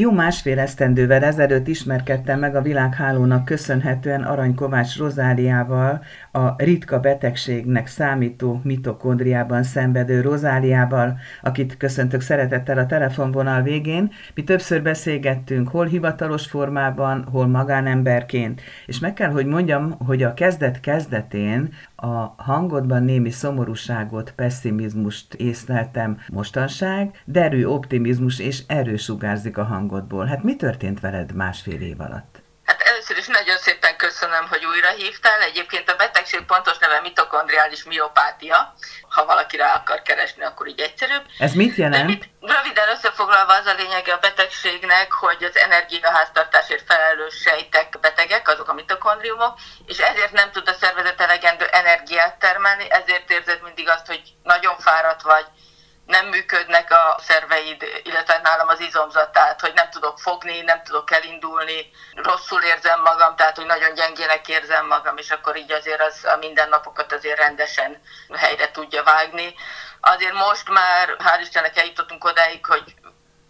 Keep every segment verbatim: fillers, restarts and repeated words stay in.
Jó másfél esztendővel ezelőtt ismerkedtem meg a világhálónak köszönhetően Arany Kovács Rozáliával, a ritka betegségnek számító mitokondriában szenvedő Rozáliával, akit köszöntök szeretettel a telefonvonal végén. Mi többször beszélgettünk, hol hivatalos formában, hol magánemberként. És meg kell, hogy mondjam, hogy a kezdet-kezdetén a hangodban némi szomorúságot, pesszimizmust észleltem, mostanság derű optimizmus és erő sugárzik a hangodból. Hát mi történt veled másfél év alatt? Hát először is nagyon szépen köszönöm, hogy újra hívtál. Egyébként a betegség pontos neve mitokondriális miopátia. Ha valaki rá akar keresni, akkor így egyszerűbb. Ez mit jelent? Itt, röviden összefoglalva az a lényege a betegségnek, hogy az energiaháztartásért felelős sejtek betegek, azok a mitokondriumok, és ezért nem tud a szervezet elegendő energiát termelni, ezért érzed mindig azt, hogy nagyon fáradt vagy, nem működnek a szerveid, illetve nálam az izomzat, tehát hogy nem tudok fogni, nem tudok elindulni, rosszul érzem magam, tehát hogy nagyon gyengének érzem magam, és akkor így azért az a mindennapokat azért rendesen helyre tudja vágni. Azért most már, hál' Istennek, eljutottunk odáig, hogy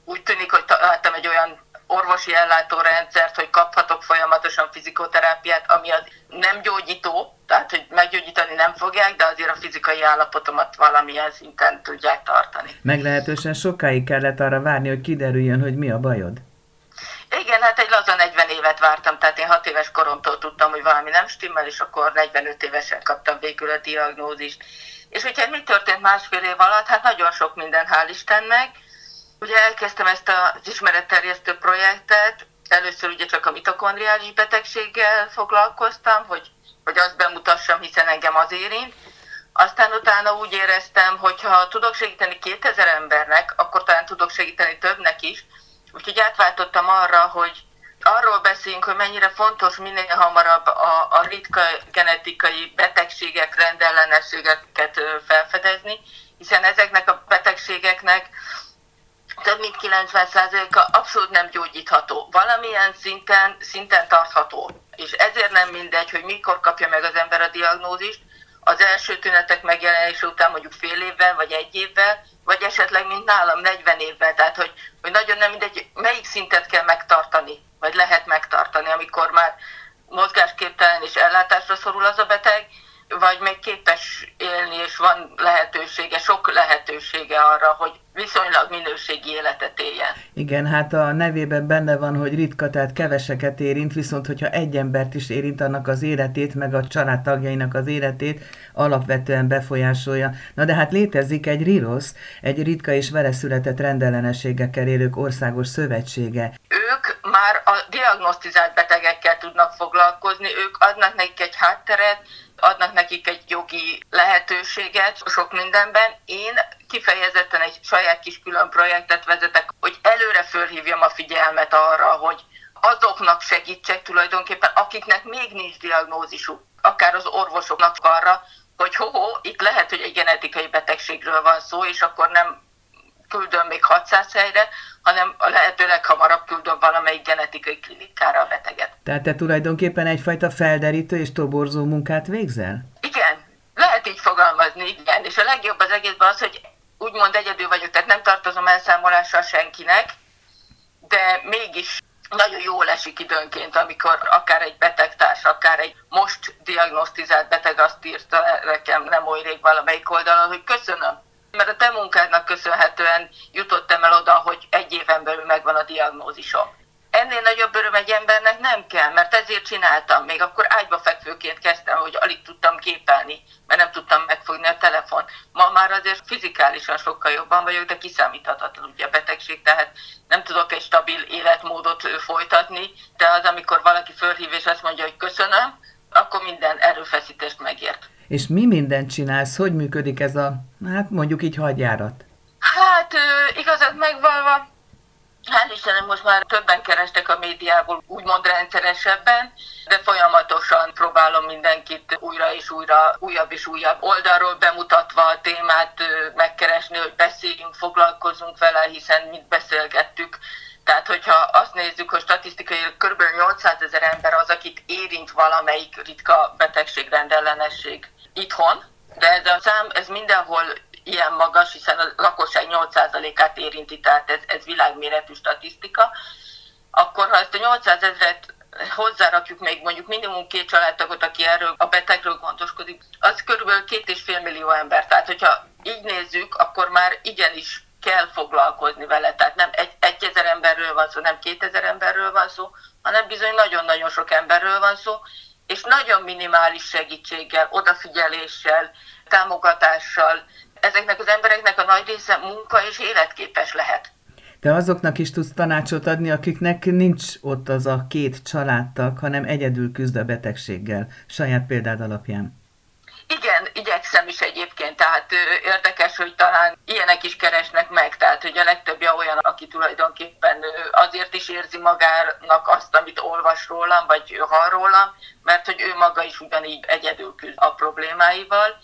úgy tűnik, hogy találtam egy olyan orvosi ellátórendszert, hogy kaphatok folyamatosan fizikoterápiát, ami az nem gyógyító, tehát hogy meggyógyítani nem fogják, de azért a fizikai állapotomat valamilyen szinten tudják tartani. Meglehetősen sokáig kellett arra várni, hogy kiderüljön, hogy mi a bajod. Igen, hát egy laza negyven évet vártam, tehát én hat éves koromtól tudtam, hogy valami nem stimmel, és akkor negyvenöt évesen kaptam végül a diagnózist. És hogy hát mi történt másfél év alatt? Hát nagyon sok minden, hál' Istennek. Ugye elkezdtem ezt az ismeretterjesztő projektet, először ugye csak a mitokondriális betegséggel foglalkoztam, hogy, hogy azt bemutassam, hiszen engem az érint. Aztán utána úgy éreztem, hogy ha tudok segíteni kétezer embernek, akkor talán tudok segíteni többnek is. Úgyhogy átváltottam arra, hogy arról beszélünk, hogy mennyire fontos minél hamarabb a, a ritka genetikai betegségek, rendellenességeket felfedezni, hiszen ezeknek a betegségeknek több mint kilencven százaléka abszolút nem gyógyítható, valamilyen szinten, szinten tartható. És ezért nem mindegy, hogy mikor kapja meg az ember a diagnózist, az első tünetek megjelenése után mondjuk fél évvel, vagy egy évvel, vagy esetleg, mint nálam, negyven évvel. Tehát, hogy, hogy nagyon nem mindegy, melyik szintet kell megtartani, vagy lehet megtartani, amikor már mozgásképtelen és ellátásra szorul az a beteg, vagy még képes élni, és van lehetősége, sok lehetősége arra, hogy viszonylag minőségi életet éljen. Igen, hát a nevében benne van, hogy ritka, tehát keveseket érint, viszont hogyha egy embert is érint, annak az életét, meg a családtagjainak az életét alapvetően befolyásolja. Na de hát létezik egy RIROSZ, egy ritka és veleszületett rendellenességekkel élők országos szövetsége. Ők már a diagnosztizált betegekkel tudnak foglalkozni, ők adnak nekik egy hátteret, adnak nekik egy jogi lehetőséget sok mindenben. Én kifejezetten egy saját kis külön projektet vezetek, hogy előre fölhívjam a figyelmet arra, hogy azoknak segítsek tulajdonképpen, akiknek még nincs diagnózisuk, akár az orvosoknak arra, hogy hoho, itt lehet, hogy egy genetikai betegségről van szó, és akkor nem küldöm még hatszáz helyre, hanem a lehető leghamarabb küldöm valamelyik genetikai klinikára a beteget. Tehát te tulajdonképpen egyfajta felderítő és toborzó munkát végzel? Igen, lehet így fogalmazni, igen. És a legjobb az egészben az, hogy úgymond egyedül vagyok, tehát nem tartozom elszámolással senkinek, de mégis nagyon jól esik időnként, amikor akár egy betegtárs, akár egy most diagnosztizált beteg azt írta nekem nem oly rég valamelyik oldalon, hogy köszönöm, mert a te munkádnak köszönhetően jutottam el oda, hogy egy éven belül megvan a diagnózisom. Ennél nagyobb öröm egy embernek nem kell, mert ezért csináltam. Még akkor ágyba fekvőként kezdtem, hogy alig tudtam képelni, mert nem tudtam megfogni a telefon. Ma már azért fizikálisan sokkal jobban vagyok, de kiszámíthatatlan ugye a betegség, tehát nem tudok egy stabil életmódot folytatni, de az, amikor valaki fölhív és azt mondja, hogy köszönöm, akkor minden erőfeszítést megért. És mi mindent csinálsz? Hogy működik ez a, hát mondjuk így hadjárat? Hát igazat megvalva, hál' Istenem, most már többen kerestek a médiából, úgymond rendszeresebben, de folyamatosan próbálom mindenkit újra és újra, újabb és újabb oldalról bemutatva a témát megkeresni, hogy beszéljünk, foglalkozunk vele, hiszen mit beszélgettük. Tehát, hogyha azt nézzük, hogy statisztikai kb. nyolcszázezer ember az, akit érint valamelyik ritka betegség, rendellenesség itthon, de ez a szám, ez mindenhol ilyen magas, hiszen a lakosság nyolc százalékát érinti, tehát ez, ez világméretű statisztika. nyolcszázezret hozzárakjuk még mondjuk minimum két családtagot, aki erről a betegről gondoskodik, az körülbelül két és fél millió ember. Tehát, hogyha így nézzük, akkor már igenis kell foglalkozni vele. Tehát nem egy, egy ezer emberről van szó, nem kétezer emberről van szó, hanem bizony nagyon-nagyon sok emberről van szó, és nagyon minimális segítséggel, odafigyeléssel, támogatással ezeknek az embereknek a nagy része munka és életképes lehet. De azoknak is tudsz tanácsot adni, akiknek nincs ott az a két családtag, hanem egyedül küzd a betegséggel, saját példád alapján. Igen, igyekszem is egyébként, tehát ö, érdekes, hogy talán ilyenek is keresnek meg, tehát hogy a legtöbbje olyan, aki tulajdonképpen ö, azért is érzi magának azt, amit olvas rólam, vagy hall rólam, mert hogy ő maga is ugyanígy egyedül küzd a problémáival,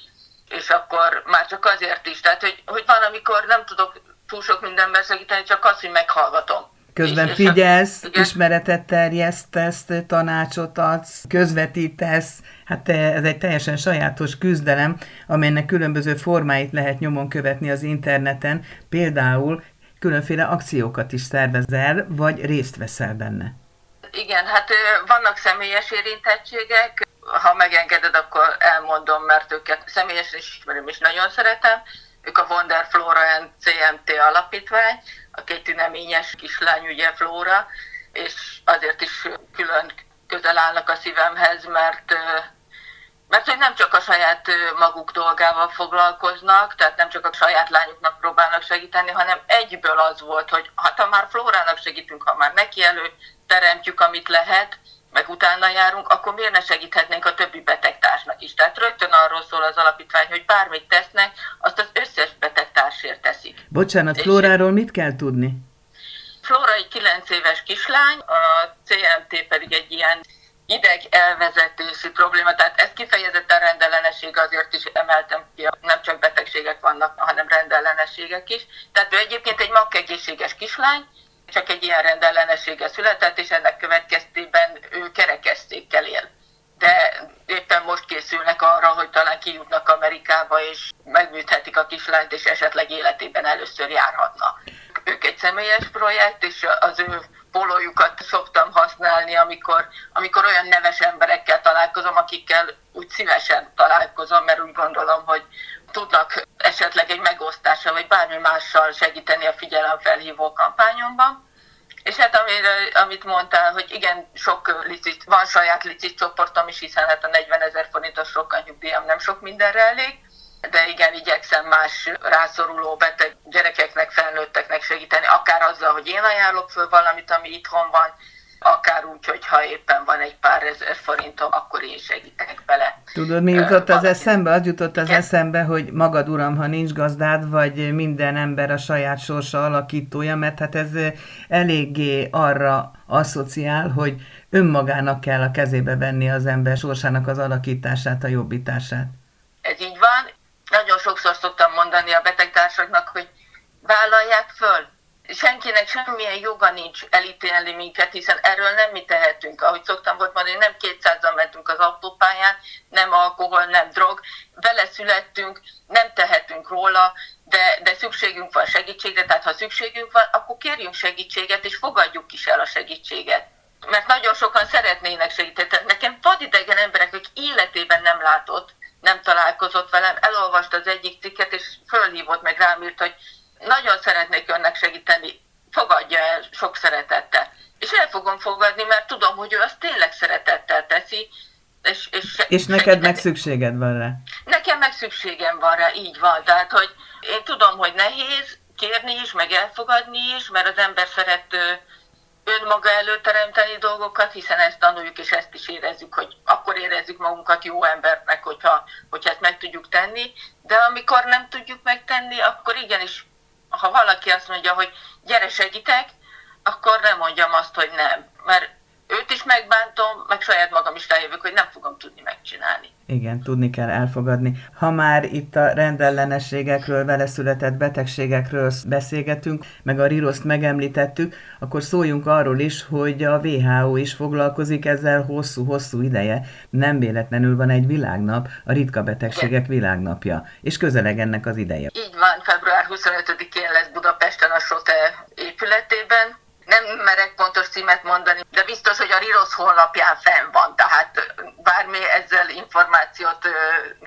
és akkor már csak azért is, tehát hogy, hogy van, amikor nem tudok túl sok mindenben segíteni, csak az, hogy meghallgatom. Közben és, figyelsz, és a... ismeretet terjesztesz, tanácsot adsz, közvetítesz. Hát ez egy teljesen sajátos küzdelem, amelynek különböző formáit lehet nyomon követni az interneten. Például különféle akciókat is szervezel, vagy részt veszel benne. Igen, hát vannak személyes érintettségek. Ha megengeded, akkor elmondom, mert őket személyesen is ismerem, és nagyon szeretem. Ők a Wonder Flora en cé em té alapítvány, a két tüneményes kislány, ugye Flóra, és azért is külön közel állnak a szívemhez, mert, mert hogy nem csak a saját maguk dolgával foglalkoznak, tehát nem csak a saját lányuknak próbálnak segíteni, hanem egyből az volt, hogy hát ha már Flórának segítünk, ha már neki elő teremtjük, amit lehet, meg utána járunk, akkor miért ne segíthetnénk a többi betegtársnak is. Tehát rögtön arról szól az alapítvány, hogy bármit tesznek, azt az összes betegtársért teszik. Bocsánat, Flóráról mit kell tudni? Flóra egy kilenc éves kislány, a cé em té pedig egy ilyen idegelvezetési probléma, tehát ez kifejezetten rendellenesség, azért is emeltem ki, nem csak betegségek vannak, hanem rendellenességek is. Tehát ő egyébként egy makkegészséges kislány, csak egy ilyen rendellenessége született, és ennek következtében ő kerekesztékkel él. De éppen most készülnek arra, hogy talán kijutnak Amerikába, és megműthetik a kislányt, és esetleg életében először járhatna. Ők egy személyes projekt, és az ő pólójukat szoktam használni, amikor, amikor olyan neves emberekkel találkozom, akikkel úgy szívesen találkozom, mert úgy gondolom, hogy tudnak esetleg egy megosztással, vagy bármi mással segíteni a figyelemfelhívó kampányomban. És hát amire, amit mondtál, hogy igen, sok licit, van saját licit csoportom is, hiszen hát a negyvenezer forintos rokkantnyugdíjam nem sok mindenre elég, de igen, igyekszem más rászoruló beteg gyerekeknek, felnőtteknek segíteni, akár azzal, hogy én ajánlok föl valamit, ami itthon van, akár úgy, hogyha éppen van egy pár ezer forintom, akkor én segítek bele. Tudod, mi jutott az eszembe? Az jutott az eszembe, hogy magad uram, ha nincs gazdád, vagy minden ember a saját sorsa alakítója, mert hát ez eléggé arra asszociál, hogy önmagának kell a kezébe venni az ember sorsának az alakítását, a jobbítását. Ez így van. Nagyon sokszor szoktam mondani a betegtársaknak, hogy vállalják föl. Senkinek semmilyen joga nincs elítélni minket, hiszen erről nem mi tehetünk. Ahogy szoktam volt mondani, nem kétszázzal mentünk az autópályán, nem alkohol, nem drog. Beleszülettünk, nem tehetünk róla, de, de szükségünk van segítségre, tehát ha szükségünk van, akkor kérjünk segítséget, és fogadjuk is el a segítséget. Mert nagyon sokan szeretnének segíteni. Tehát nekem vadidegen emberek, akik életében nem látott, nem találkozott velem, elolvasta az egyik cikket, és fölhívott meg rám írt, hogy nagyon szeretnék önnek segíteni, fogadja el sok szeretettel. És el fogom fogadni, mert tudom, hogy ő azt tényleg szeretettel teszi. És, és, se- és neked segíteni. Meg szükséged van rá? Nekem meg szükségem van rá, így van. Tehát, hogy én tudom, hogy nehéz kérni is, meg elfogadni is, mert az ember szeret önmaga előteremteni dolgokat, hiszen ezt tanuljuk, és ezt is érezzük, hogy akkor érezzük magunkat jó embernek, hogyha, hogyha ezt meg tudjuk tenni. De amikor nem tudjuk megtenni, akkor igenis, ha valaki azt mondja, hogy gyere segítek, akkor nem mondjam azt, hogy nem. Mert őt is megbántom, meg saját magam is rájövök, hogy nem fogom tudni megcsinálni. Igen, tudni kell elfogadni. Ha már itt a rendellenességekről, veleszületett betegségekről beszélgetünk, meg a RIROSzt megemlítettük, akkor szóljunk arról is, hogy a dupla vé há ó is foglalkozik ezzel hosszú-hosszú ideje. Nem véletlenül van egy világnap, a ritka betegségek világnapja, és közeleg ennek az ideje. Így van, február huszonötödikén lesz Budapesten a SOTE épületében. nem merek pontos címet mondani, de biztos, hogy a RIROSZ honlapján fenn van, tehát bármi ezzel információt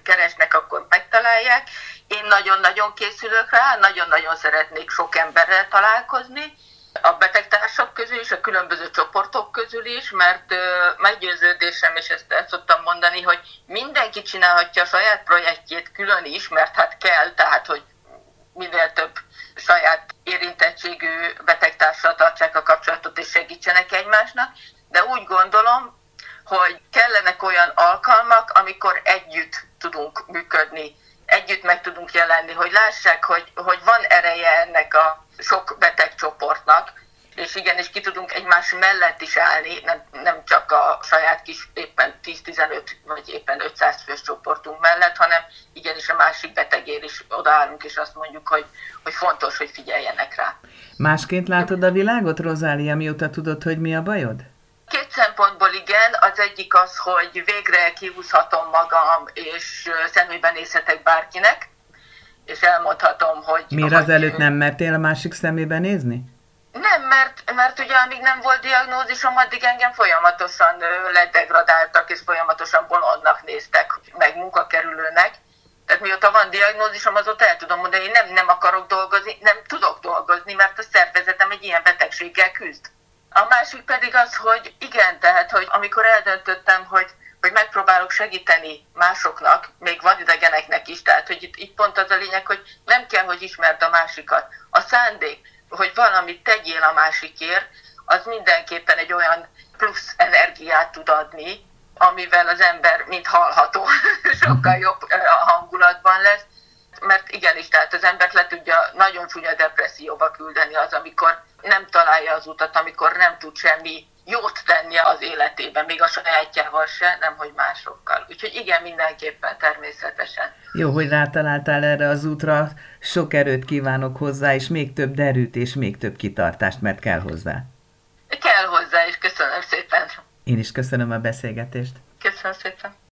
keresnek, akkor megtalálják. Én nagyon-nagyon készülök rá, nagyon-nagyon szeretnék sok emberrel találkozni, a betegtársak közül is, a különböző csoportok közül is, mert meggyőződésem, és ezt el szoktam mondani, hogy mindenki csinálhatja a saját projektjét külön is, mert hát kell, tehát hogy minél több saját érintettségű betegtársal tartsák a kapcsolatot és segítsenek egymásnak, de úgy gondolom, hogy kellenek olyan alkalmak, amikor együtt tudunk működni, együtt meg tudunk jelenni, hogy lássák, hogy, hogy van ereje ennek a sok beteg csoportnak, és igenis ki tudunk egymás mellett is állni, nem, nem csak a saját kis éppen tíz-tizenöt vagy éppen ötszáz fős csoportunk mellett, hanem igenis a másik betegért is odaállunk, és azt mondjuk, hogy, hogy fontos, hogy figyeljenek rá. Másként látod a világot, Rozália, mióta tudod, hogy mi a bajod? Két szempontból igen, az egyik az, hogy végre kihúzhatom magam, és szemében nézhetek bárkinek, és elmondhatom, hogy... Miért az előtt nem mertél a másik szemébe nézni? Nem, mert, mert ugye amíg nem volt diagnózisom, addig engem folyamatosan ledegradáltak, és folyamatosan bolondnak néztek, meg munkakerülőnek. Tehát mióta van diagnózisom, azóta el tudom mondani, hogy nem, nem akarok dolgozni, nem tudok dolgozni, mert a szervezetem egy ilyen betegséggel küzd. A másik pedig az, hogy igen, tehát, hogy amikor eldöntöttem, hogy, hogy megpróbálok segíteni másoknak, még vadidegeneknek is, tehát, hogy itt, itt pont az a lényeg, hogy nem kell, hogy ismerd a másikat. A szándék, hogy valamit tegyél a másikért, az mindenképpen egy olyan plusz energiát tud adni, amivel az ember, mint hallható, sokkal jobb a hangulatban lesz. Mert igenis, tehát az embert le tudja nagyon csúnya depresszióba küldeni az, amikor nem találja az utat, amikor nem tud semmi jót tenni az életében, még a sajátjával se, nem hogy másokkal. Úgyhogy igen, mindenképpen, természetesen. Jó, hogy rátaláltál erre az útra, sok erőt kívánok hozzá, és még több derűt, és még több kitartást, mert kell hozzá. Kell hozzá, és köszönöm szépen. Én is köszönöm a beszélgetést. Köszönöm szépen.